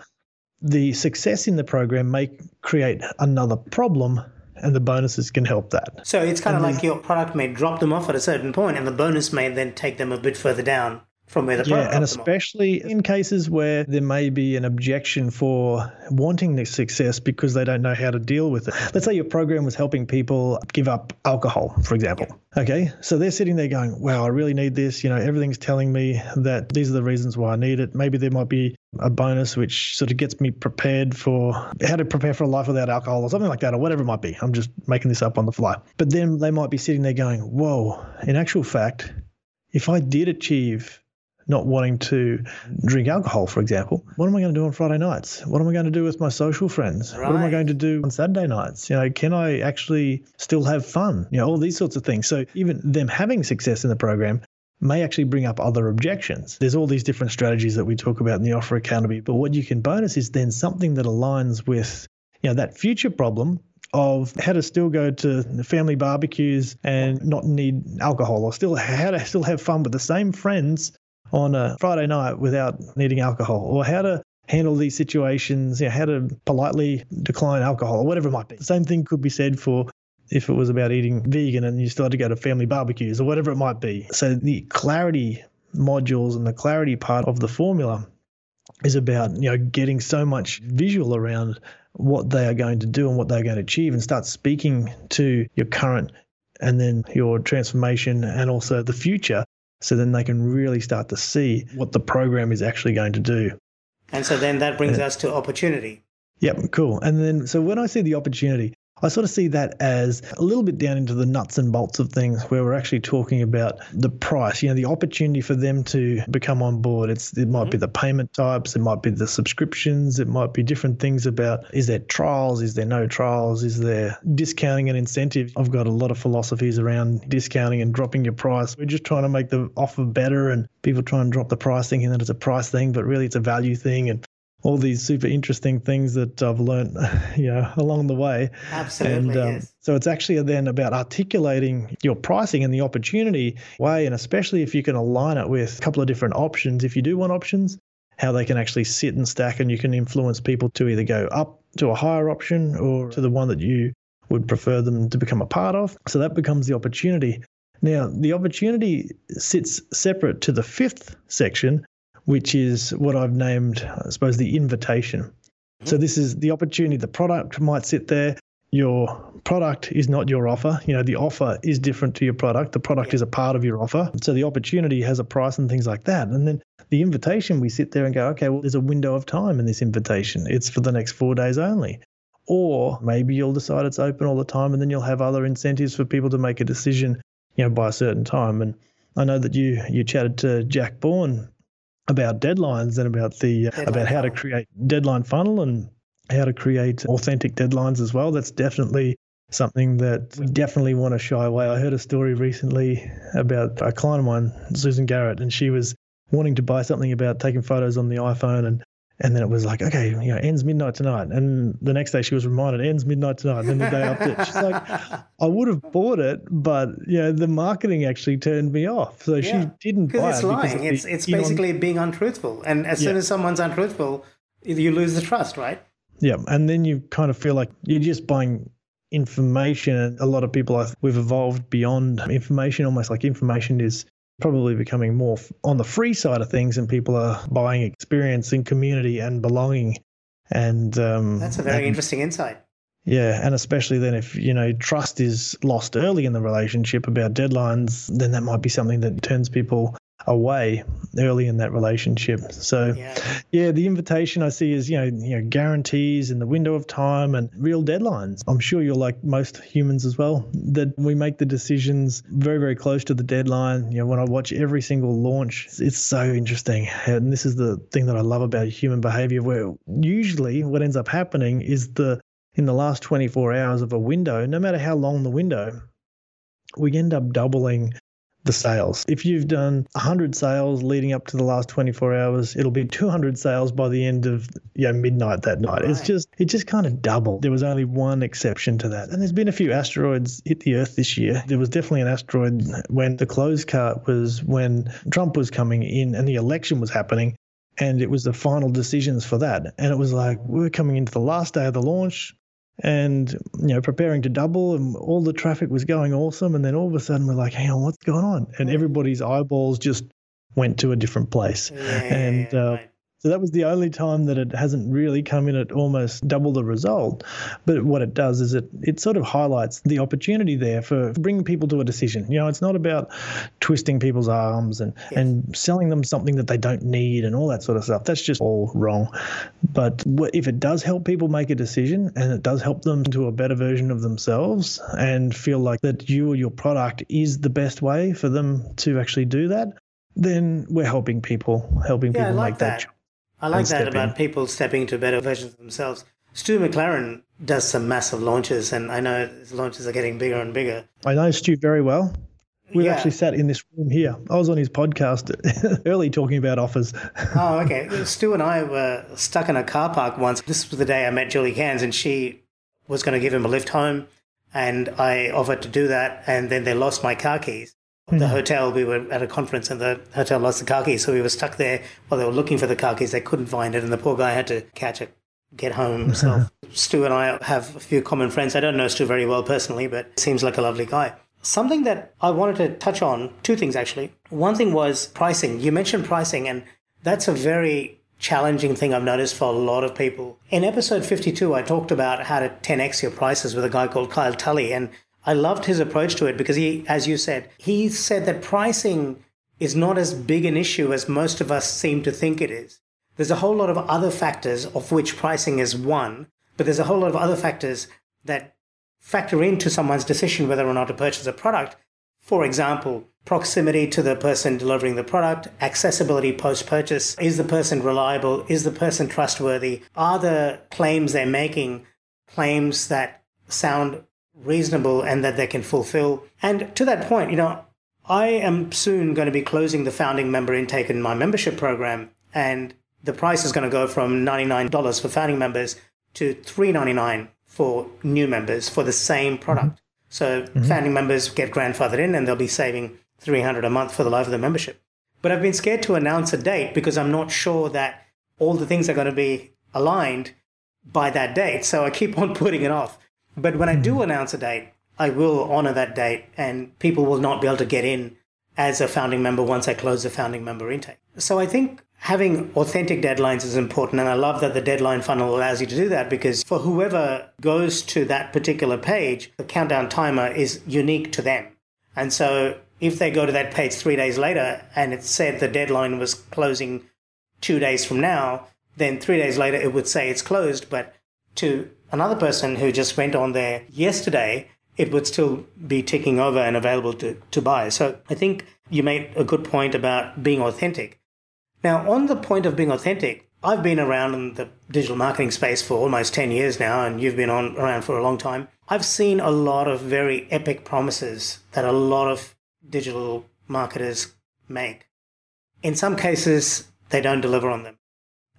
the success in the program may create another problem and the bonuses can help that. So it's kind and of like your product may drop them off at a certain point and the bonus may then take them a bit further down from where the product. Yeah, and especially in cases where there may be an objection for wanting the success because they don't know how to deal with it. Let's say your program was helping people give up alcohol, for example. Okay, so they're sitting there going, wow, I really need this. You know, everything's telling me that these are the reasons why I need it. Maybe there might be a bonus which sort of gets me prepared for how to prepare for a life without alcohol or something like that or whatever it might be. I'm just making this up on the fly. But then they might be sitting there going, whoa, in actual fact, if I did achieve not wanting to drink alcohol, for example, what am I going to do on Friday nights? What am I going to do with my social friends? Right. What am I going to do on Saturday nights? You know, can I actually still have fun? You know, all these sorts of things. So even them having success in the program may actually bring up other objections. There's all these different strategies that we talk about in the Offer Academy, but what you can bonus is then something that aligns with, you know, that future problem of how to still go to family barbecues and not need alcohol, or still how to still have fun with the same friends on a Friday night without needing alcohol, or how to handle these situations, you know, how to politely decline alcohol or whatever it might be. The same thing could be said for if it was about eating vegan and you started to go to family barbecues or whatever it might be. So the clarity modules and the clarity part of the formula is about, you know, getting so much visual around what they are going to do and what they're going to achieve and start speaking to your current and then your transformation and also the future. So then they can really start to see what the program is actually going to do. And so then that brings yeah. us to opportunity. Yep, cool. And then, so when I see the opportunity, I sort of see that as a little bit down into the nuts and bolts of things where we're actually talking about the price, you know, the opportunity for them to become on board. It's, it might mm-hmm. be the payment types. It might be the subscriptions. It might be different things about, is there trials? Is there no trials? Is there discounting and incentive? I've got a lot of philosophies around discounting and dropping your price. We're just trying to make the offer better, and people try and drop the price thinking that it's a price thing, but really it's a value thing. And all these super interesting things that I've learned, you know, along the way. Absolutely, and, um, yes. So it's actually then about articulating your pricing and the opportunity way, and especially if you can align it with a couple of different options, if you do want options, how they can actually sit and stack, and you can influence people to either go up to a higher option or to the one that you would prefer them to become a part of. So that becomes the opportunity. Now, the opportunity sits separate to the fifth section, which is what I've named, I suppose, the invitation. Mm-hmm. So this is the opportunity. The product might sit there. Your product is not your offer. You know, the offer is different to your product. The product is a part of your offer. So the opportunity has a price and things like that. And then the invitation, we sit there and go, okay, well, there's a window of time in this invitation. It's for the next four days only. Or maybe you'll decide it's open all the time, and then you'll have other incentives for people to make a decision, you know, by a certain time. And I know that you you chatted to Jack Bourne about deadlines and about the deadline about how funnel. to create deadline funnel and how to create authentic deadlines as well. That's definitely something that we definitely want to shy away. I heard a story recently about a client of mine, Susan Garrett, and she was wanting to buy something about taking photos on the iPhone, and and then it was like, okay, you know, ends midnight tonight. And the next day she was reminded, ends midnight tonight. And then the day after, she's like, I would have bought it, but you know, the marketing actually turned me off. So yeah, she didn't buy it's it. Lying. Because it's lying. It's it's basically on... being untruthful. And as yeah. soon as someone's untruthful, you lose the trust, right? Yeah. And then you kind of feel like you're just buying information. And a lot of people, I we've evolved beyond information, almost like information is probably becoming more on the free side of things, and people are buying experience and community and belonging. And um, that's a very and, interesting insight. Yeah. And especially then if, you know, trust is lost early in the relationship about deadlines, then that might be something that turns people away early in that relationship. So yeah, yeah the invitation I see is, you know, you know, guarantees and the window of time and real deadlines. I'm sure you're like most humans as well, that we make the decisions very, very close to the deadline. You know, when I watch every single launch, it's so interesting. And this is the thing that I love about human behavior, where usually what ends up happening is the, in the last twenty-four hours of a window, no matter how long the window, we end up doubling the sales. If you've done one hundred sales leading up to the last twenty-four hours, it'll be two hundred sales by the end of you know, midnight that night. Right. It's just, it just kind of doubled. There was only one exception to that. And there's been a few asteroids hit the earth this year. There was definitely an asteroid when the closed cart was when Trump was coming in and the election was happening. And it was the final decisions for that. And it was like, we're coming into the last day of the launch and, you know, preparing to double, and all the traffic was going awesome. And then all of a sudden we're like, hang on, what's going on? And everybody's eyeballs just went to a different place. Yeah, and uh, right. so that was the only time that it hasn't really come in at almost double the result. But what it does is it, it sort of highlights the opportunity there for bringing people to a decision. You know, it's not about twisting people's arms and, yes. and selling them something that they don't need and all that sort of stuff. That's just all wrong. But if it does help people make a decision, and it does help them to a better version of themselves and feel like that you or your product is the best way for them to actually do that, then we're helping people, helping yeah, people like make that. that I like that about in. people stepping to better versions of themselves. Stu McLaren does some massive launches, and I know his launches are getting bigger and bigger. I know Stu very well. We've yeah. actually sat in this room here. I was on his podcast early talking about offers. Oh, okay. Stu and I were stuck in a car park once. This was the day I met Julie Cairns, and she was going to give him a lift home, and I offered to do that, and then they lost my car keys. The mm-hmm. hotel, we were at a conference, and the hotel lost the car keys, so we were stuck there while they were looking for the car keys. They couldn't find it, and the poor guy had to catch it, get home himself. Stu and I have a few common friends. I don't know Stu very well personally, but seems like a lovely guy. Something that I wanted to touch on, two things actually. One thing was pricing. You mentioned pricing, and that's a very challenging thing I've noticed for a lot of people. In episode fifty-two, I talked about how to ten X your prices with a guy called Kyle Tully, and I loved his approach to it because he, as you said, he said that pricing is not as big an issue as most of us seem to think it is. There's a whole lot of other factors, of which pricing is one, but there's a whole lot of other factors that factor into someone's decision whether or not to purchase a product. For example, proximity to the person delivering the product, accessibility post-purchase, is the person reliable, is the person trustworthy, are the claims they're making claims that sound reasonable and that they can fulfill. And to that point, you know, I am soon going to be closing the founding member intake in my membership program, and the price is going to go from ninety-nine dollars for founding members to three ninety-nine for new members for the same product. So mm-hmm. founding members get grandfathered in, and they'll be saving three hundred dollars a month for the life of the membership. But I've been scared to announce a date because I'm not sure that all the things are going to be aligned by that date. So I keep on putting it off. But when I do announce a date, I will honor that date, and people will not be able to get in as a founding member once I close the founding member intake. So I think having authentic deadlines is important. And I love that the deadline funnel allows you to do that, because for whoever goes to that particular page, the countdown timer is unique to them. And so if they go to that page three days later and it said the deadline was closing two days from now, then three days later it would say it's closed. But to another person who just went on there yesterday, it would still be ticking over and available to, to buy. So I think you made a good point about being authentic. Now, on the point of being authentic, I've been around in the digital marketing space for almost ten years now, and you've been on around for a long time. I've seen a lot of very epic promises that a lot of digital marketers make. In some cases, they don't deliver on them.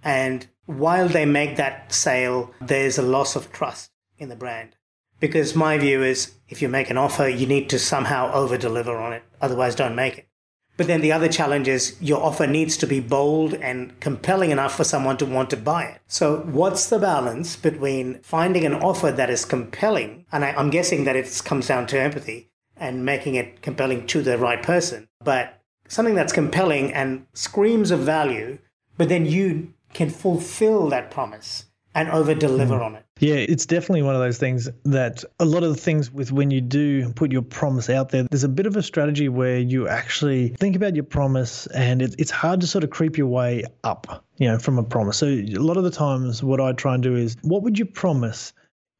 And while they make that sale, there's a loss of trust in the brand. Because my view is, if you make an offer, you need to somehow over-deliver on it. Otherwise, don't make it. But then the other challenge is your offer needs to be bold and compelling enough for someone to want to buy it. So what's the balance between finding an offer that is compelling, and I, I'm guessing that it comes down to empathy, and making it compelling to the right person, but something that's compelling and screams of value, but then you can fulfill that promise and over-deliver on it. Yeah, it's definitely one of those things that a lot of the things with when you do put your promise out there, there's a bit of a strategy where you actually think about your promise, and it, it's hard to sort of creep your way up, you know, from a promise. So a lot of the times what I try and do is, what would you promise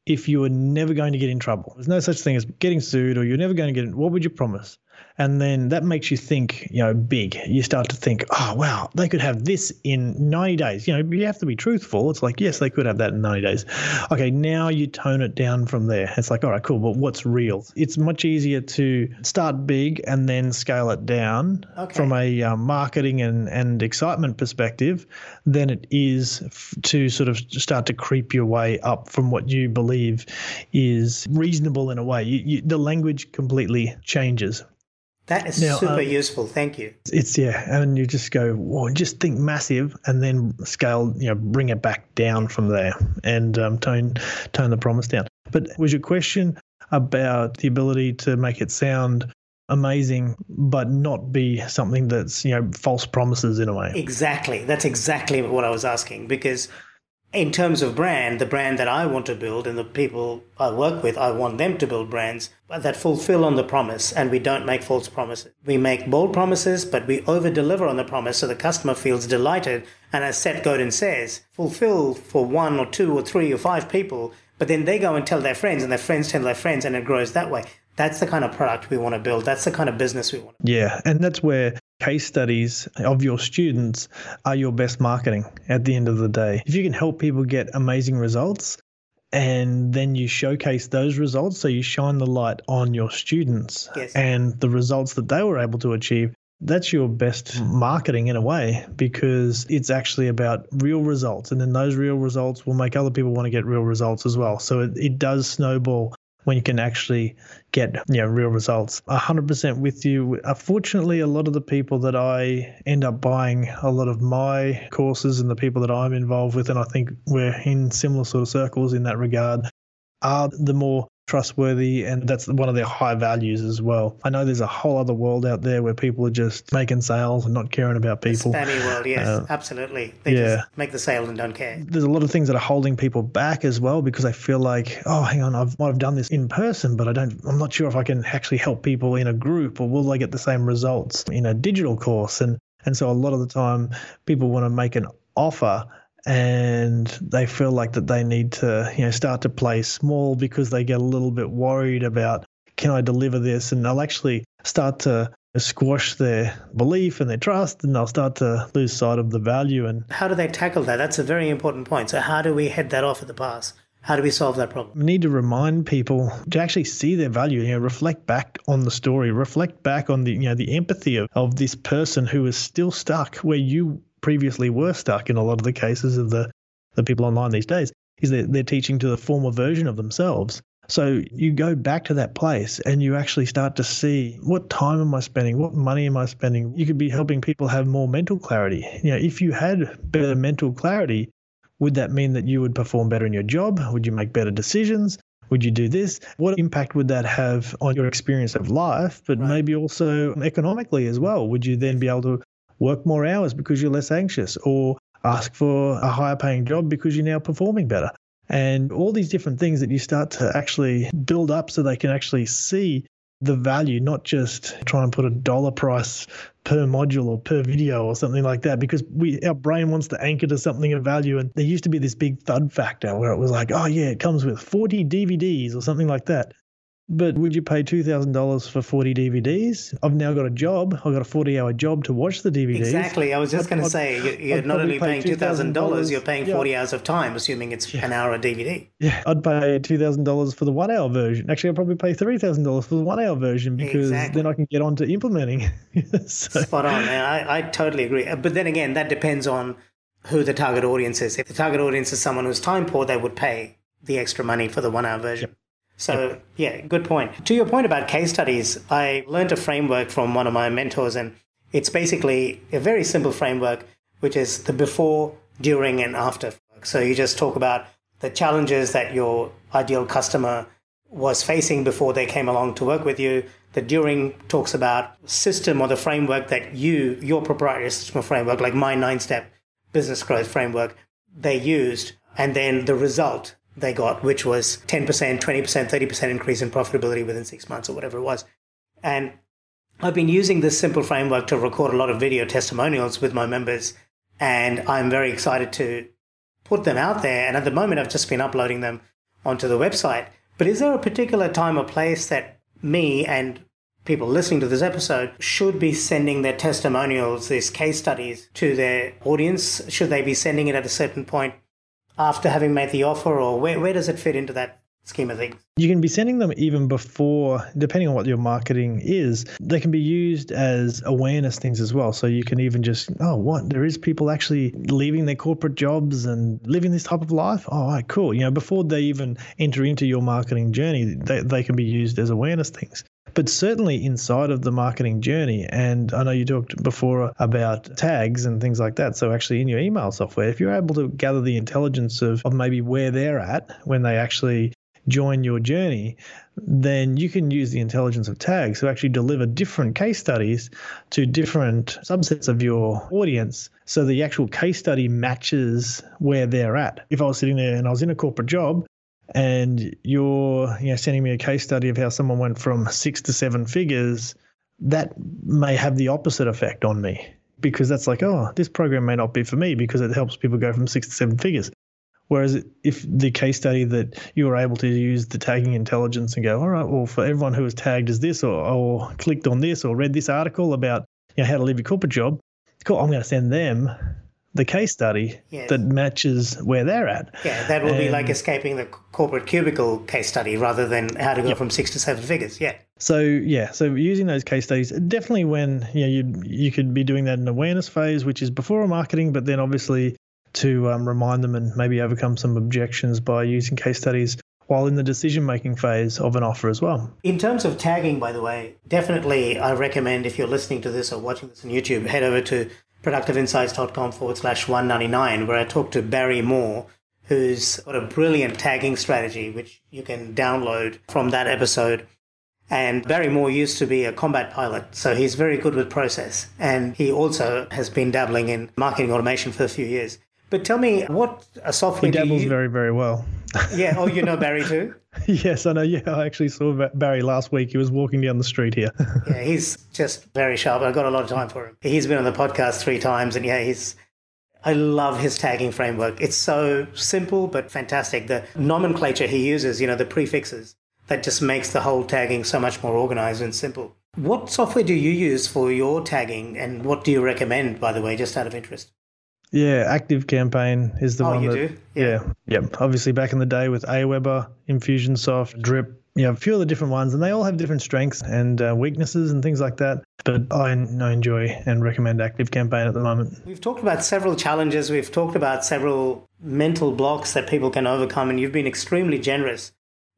if you were never going to get in trouble? There's no such thing as getting sued, or you're never going to get in. What would you promise? And then that makes you think, you know, big. You start to think, oh, wow, they could have this in ninety days. You know, you have to be truthful. It's like, yes, they could have that in ninety days. Okay, now you tone it down from there. It's like, all right, cool, but what's real? It's much easier to start big and then scale it down okay. from a uh, marketing and, and excitement perspective than it is f- to sort of start to creep your way up from what you believe is reasonable in a way. You, you, the language completely changes. That is now, super um, useful. Thank you. It's, yeah. And you just go, whoa, just think massive and then scale, you know, bring it back down from there and um, tone, tone the promise down. But was your question about the ability to make it sound amazing, but not be something that's, you know, false promises in a way? Exactly. That's exactly what I was asking, because in terms of brand, the brand that I want to build and the people I work with, I want them to build brands that fulfill on the promise, and we don't make false promises. We make bold promises, but we over-deliver on the promise so the customer feels delighted. And as Seth Godin says, fulfill for one or two or three or five people, but then they go and tell their friends, and their friends tell their friends, and it grows that way. That's the kind of product we want to build. That's the kind of business we want to build. Yeah, and that's where case studies of your students are your best marketing at the end of the day. If you can help people get amazing results and then you showcase those results, so you shine the light on your students yes. and the results that they were able to achieve, that's your best marketing in a way, because it's actually about real results. And then those real results will make other people want to get real results as well. So it, it does snowball when you can actually get, you know, real results. one hundred percent with you. Unfortunately, a lot of the people that I end up buying a lot of my courses and the people that I'm involved with, and I think we're in similar sort of circles in that regard, are the more trustworthy, and that's one of their high values as well. I know there's a whole other world out there where people are just making sales and not caring about people. The spammy world, yes, uh, absolutely. They yeah. just make the sale and don't care. There's a lot of things that are holding people back as well, because they feel like, oh, hang on, I've might have done this in person, but I don't. I'm not sure if I can actually help people in a group, or will they get the same results in a digital course? And and so a lot of the time, people want to make an offer, and they feel like that they need to, you know, start to play small, because they get a little bit worried about, can I deliver this? And they'll actually start to squash their belief and their trust, and they'll start to lose sight of the value. And how do they tackle that? That's a very important point. So how do we head that off at the pass? How do we solve that problem? We need to remind people to actually see their value, you know, reflect back on the story, reflect back on the, you know, the empathy of, of this person who is still stuck where you previously were stuck in a lot of the cases of the, the people online these days, is that they're teaching to the former version of themselves. So you go back to that place and you actually start to see, what time am I spending? What money am I spending? You could be helping people have more mental clarity. You know, if you had better mental clarity, would that mean that you would perform better in your job? Would you make better decisions? Would you do this? What impact would that have on your experience of life, but right. maybe also economically as well? Would you then be able to work more hours because you're less anxious, or ask for a higher paying job because you're now performing better? And all these different things that you start to actually build up so they can actually see the value, not just try and put a dollar price per module or per video or something like that, because we our brain wants to anchor to something of value. And there used to be this big thud factor where it was like, oh yeah, it comes with forty D V Ds or something like that. But would you pay two thousand dollars for forty D V Ds? I've now got a job. I've got a forty-hour job to watch the D V Ds. Exactly. I was just going to say, I'd, you're I'd not only paying two thousand dollars, you're paying yeah. forty hours of time, assuming it's yeah. an hour a D V D. Yeah, I'd pay two thousand dollars for the one-hour version. Actually, I'd probably pay three thousand dollars for the one-hour version because exactly. then I can get on to implementing. so. Spot on. I, I totally agree. But then again, that depends on who the target audience is. If the target audience is someone who's time poor, they would pay the extra money for the one-hour version. Yep. So, yeah, good point. To your point about case studies, I learned a framework from one of my mentors, and it's basically a very simple framework, which is the before, during, and after. So you just talk about the challenges that your ideal customer was facing before they came along to work with you. The during talks about system or the framework that you, your proprietary system or framework, like my nine-step business growth framework, they used, and then the result they got, which was ten percent, twenty percent, thirty percent increase in profitability within six months or whatever it was. And I've been using this simple framework to record a lot of video testimonials with my members, and I'm very excited to put them out there. And at the moment, I've just been uploading them onto the website. But is there a particular time or place that me and people listening to this episode should be sending their testimonials, these case studies, to their audience? Should they be sending it at a certain point after having made the offer, or where, where does it fit into that scheme of things? You can be sending them even before, depending on what your marketing is. They can be used as awareness things as well. So you can even just, oh, what? There is people actually leaving their corporate jobs and living this type of life? Oh, all right, cool. You know, before they even enter into your marketing journey, they, they can be used as awareness things. But certainly inside of the marketing journey, and I know you talked before about tags and things like that. So actually in your email software, if you're able to gather the intelligence of, of maybe where they're at when they actually join your journey, then you can use the intelligence of tags to actually deliver different case studies to different subsets of your audience. So the actual case study matches where they're at. If I was sitting there and I was in a corporate job, and you're you know, sending me a case study of how someone went from six to seven figures, that may have the opposite effect on me, because that's like, oh, this program may not be for me because it helps people go from six to seven figures. Whereas if the case study that you were able to use the tagging intelligence and go, all right, well, for everyone who was tagged as this or, or clicked on this or read this article about you know, how to leave your corporate job, cool, I'm going to send them the case study yes. that matches where they're at. Yeah, that will um, be like escaping the corporate cubicle case study rather than how to go yep. from six to seven figures. Yeah. So, yeah, so using those case studies, definitely when you know, you you could be doing that in an awareness phase, which is before marketing, but then obviously to um, remind them and maybe overcome some objections by using case studies while in the decision-making phase of an offer as well. In terms of tagging, by the way, definitely I recommend, if you're listening to this or watching this on YouTube, head over to productive insights dot com forward slash one ninety-nine, where I talked to Barry Moore, who's got a brilliant tagging strategy, which you can download from that episode. And Barry Moore used to be a combat pilot, so he's very good with process. And he also has been dabbling in marketing automation for a few years. But tell me, what a software do you... He dabbles very, very well. Yeah. Oh, you know Barry too? Yes, I know. Yeah, I actually saw Barry last week. He was walking down the street here. Yeah, he's just very sharp. I've got a lot of time for him. He's been on the podcast three times, and yeah, he's. I love his tagging framework. It's so simple but fantastic. The nomenclature he uses, you know, the prefixes, that just makes the whole tagging so much more organized and simple. What software do you use for your tagging, and what do you recommend, by the way, just out of interest? Yeah, Active Campaign is the oh, one. Oh, you that, do? Yeah. yeah. Yeah. Obviously, back in the day with Aweber, Infusionsoft, Drip, you know, a few of the different ones, and they all have different strengths and uh, weaknesses and things like that. But I, I enjoy and recommend Active Campaign at the moment. We've talked about several challenges. We've talked about several mental blocks that people can overcome, and you've been extremely generous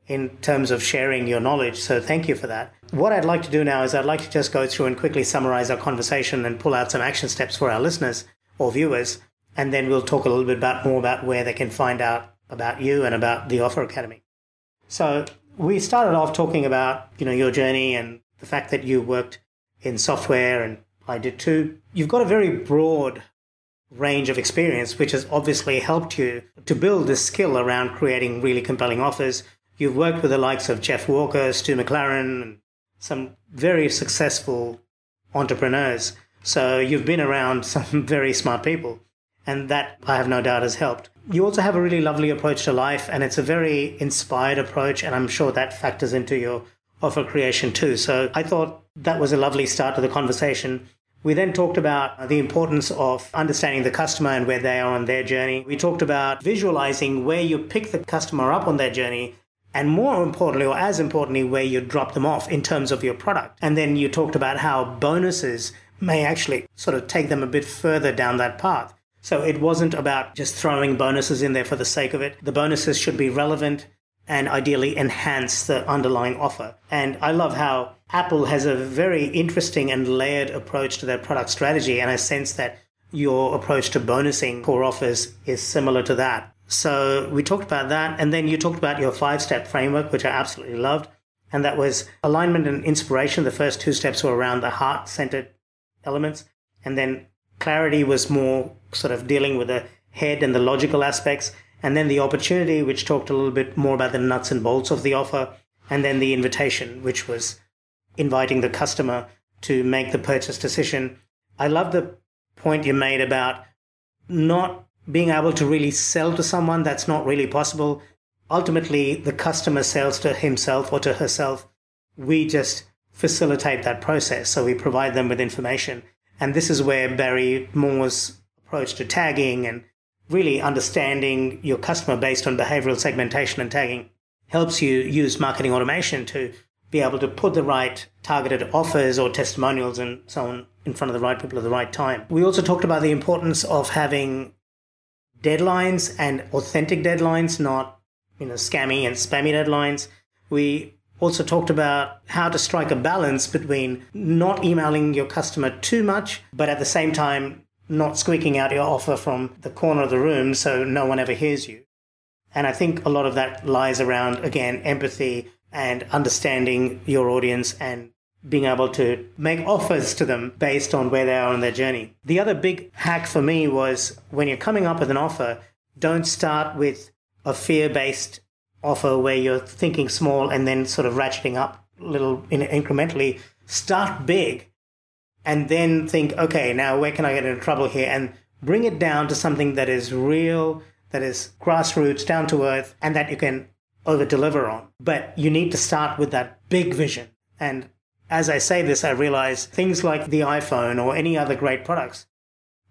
in terms of sharing your knowledge. So thank you for that. What I'd like to do now is I'd like to just go through and quickly summarize our conversation and pull out some action steps for our listeners or viewers. And then we'll talk a little bit about more about where they can find out about you and about the Offer Academy. So we started off talking about, you know, your journey and the fact that you worked in software, and I did too. You've got a very broad range of experience, which has obviously helped you to build this skill around creating really compelling offers. You've worked with the likes of Jeff Walker, Stu McLaren, and some very successful entrepreneurs. So you've been around some very smart people, and that, I have no doubt, has helped. You also have a really lovely approach to life, and it's a very inspired approach, and I'm sure that factors into your offer creation too. So I thought that was a lovely start to the conversation. We then talked about the importance of understanding the customer and where they are on their journey. We talked about visualizing where you pick the customer up on their journey, and more importantly, or as importantly, where you drop them off in terms of your product. And then you talked about how bonuses may actually sort of take them a bit further down that path. So it wasn't about just throwing bonuses in there for the sake of it. The bonuses should be relevant and ideally enhance the underlying offer. And I love how Apple has a very interesting and layered approach to their product strategy, and I sense that your approach to bonusing core offers is similar to that. So we talked about that, and then you talked about your five-step framework, which I absolutely loved, and that was alignment and inspiration. The first two steps were around the heart-centered elements, and then clarity was more sort of dealing with the head and the logical aspects, and then the opportunity, which talked a little bit more about the nuts and bolts of the offer, and then the invitation, which was inviting the customer to make the purchase decision. I love the point you made about not being able to really sell to someone. That's not really possible. Ultimately, the customer sells to himself or to herself. We just facilitate that process. So we provide them with information. And this is where Barry Moore's approach to tagging and really understanding your customer based on behavioral segmentation and tagging helps you use marketing automation to be able to put the right targeted offers or testimonials and so on in front of the right people at the right time. We also talked about the importance of having deadlines and authentic deadlines, not, you know, scammy and spammy deadlines. We also talked about how to strike a balance between not emailing your customer too much, but at the same time, not squeaking out your offer from the corner of the room so no one ever hears you. And I think a lot of that lies around, again, empathy and understanding your audience and being able to make offers to them based on where they are on their journey. The other big hack for me was when you're coming up with an offer, don't start with a fear-based offer where you're thinking small and then sort of ratcheting up a little incrementally. Start big and then think, okay, now where can I get into trouble here? And bring it down to something that is real, that is grassroots, down to earth, and that you can over deliver on. But you need to start with that big vision. And as I say this, I realize things like the iPhone or any other great products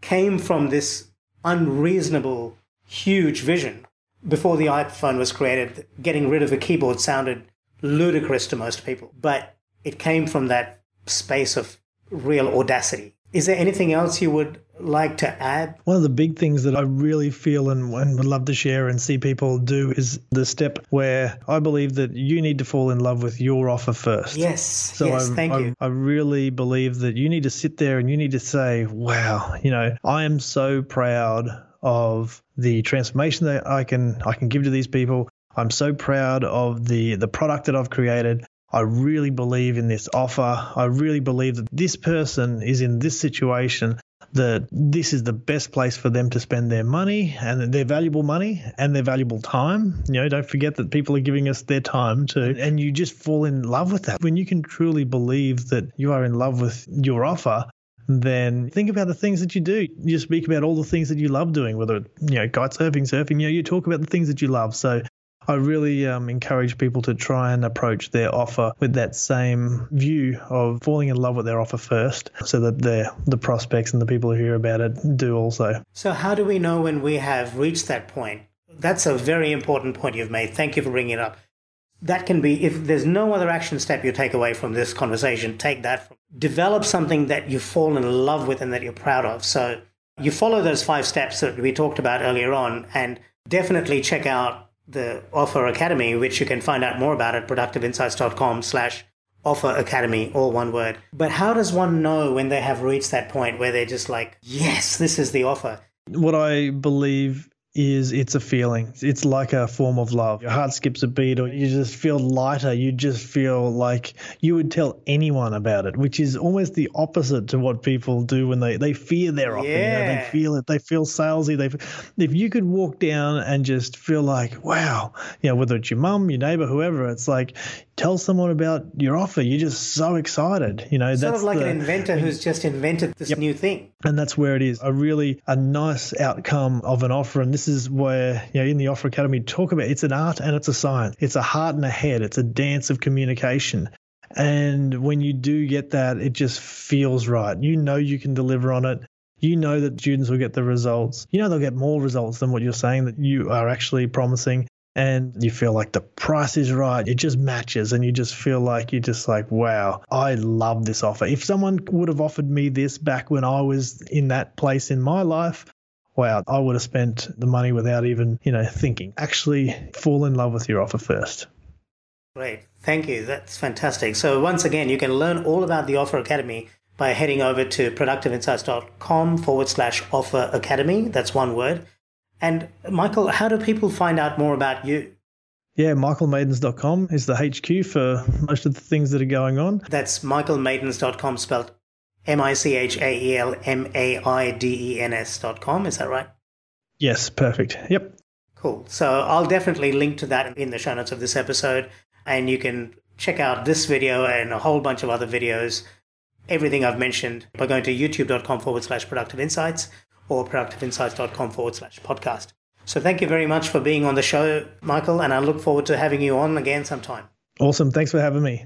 came from this unreasonable, huge vision. Before the iPhone was created, getting rid of a keyboard sounded ludicrous to most people, but it came from that space of real audacity. Is there anything else you would like to add? One of the big things that I really feel and, and would love to share and see people do is the step where I believe that you need to fall in love with your offer first. Yes, so yes, I, thank I, you. I really believe that you need to sit there and you need to say, wow, you know, I am so proud of the transformation that I can I can give to these people. I'm so proud of the the product that I've created. I really believe in this offer. I really believe that this person is in this situation, that this is the best place for them to spend their money and their valuable money and their valuable time. You know, don't forget that people are giving us their time too. And you just fall in love with that. When you can truly believe that you are in love with your offer, then think about the things that you do. You speak about all the things that you love doing, whether it's, you know, kite surfing, surfing, you know, you talk about the things that you love. So I really um, encourage people to try and approach their offer with that same view of falling in love with their offer first, so that the the prospects and the people who hear about it do also. So how do we know when we have reached that point? That's a very important point you've made. Thank you for bringing it up. That can be, if there's no other action step you take away from this conversation, take that. From, develop something that you fall in love with and that you're proud of. So you follow those five steps that we talked about earlier on, and definitely check out the Offer Academy, which you can find out more about at productive insights dot com slash Offer Academy, all one word. But how does one know when they have reached that point where they're just like, yes, this is the offer? What I believe is it's a feeling. It's like a form of love. Your heart skips a beat, or you just feel lighter. You just feel like you would tell anyone about it, which is almost the opposite to what people do when they, they fear their offer. Yeah. You know, they feel it. They feel salesy. They, if you could walk down and just feel like, wow, you know, whether it's your mum, your neighbor, whoever, it's like, tell someone about your offer. You're just so excited. You know, sort that's of like the, an inventor who's just invented this yep. new thing. And that's where it is. A really a nice outcome of an offer. And this is where, you know, in the Offer Academy, talk about it's an art and it's a science. It's a heart and a head. It's a dance of communication. And when you do get that, it just feels right. You know you can deliver on it. You know that students will get the results. You know they'll get more results than what you're saying that you are actually promising. And you feel like the price is right. It just matches. And you just feel like you're just like, wow, I love this offer. If someone would have offered me this back when I was in that place in my life, wow, I would have spent the money without even, you know, thinking. Actually fall in love with your offer first. Great. Thank you. That's fantastic. So once again, you can learn all about the Offer Academy by heading over to productive insights dot com forward slash Offer Academy. That's one word. And Michael, how do people find out more about you? Yeah, michael maidens dot com is the H Q for most of the things that are going on. That's michael maidens dot com spelled M I C H A E L M A I D E N S dot com. Is that right? Yes, perfect. Yep. Cool. So I'll definitely link to that in the show notes of this episode. And you can check out this video and a whole bunch of other videos, everything I've mentioned, by going to youtube dot com forward slash productive insights. or productive insights dot com forward slash podcast. So thank you very much for being on the show, Michael, and I look forward to having you on again sometime. Awesome. Thanks for having me.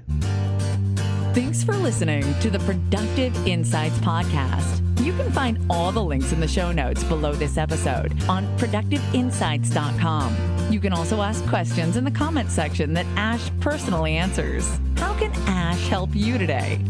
Thanks for listening to the Productive Insights Podcast. You can find all the links in the show notes below this episode on productive insights dot com. You can also ask questions in the comment section that Ash personally answers. How can Ash help you today?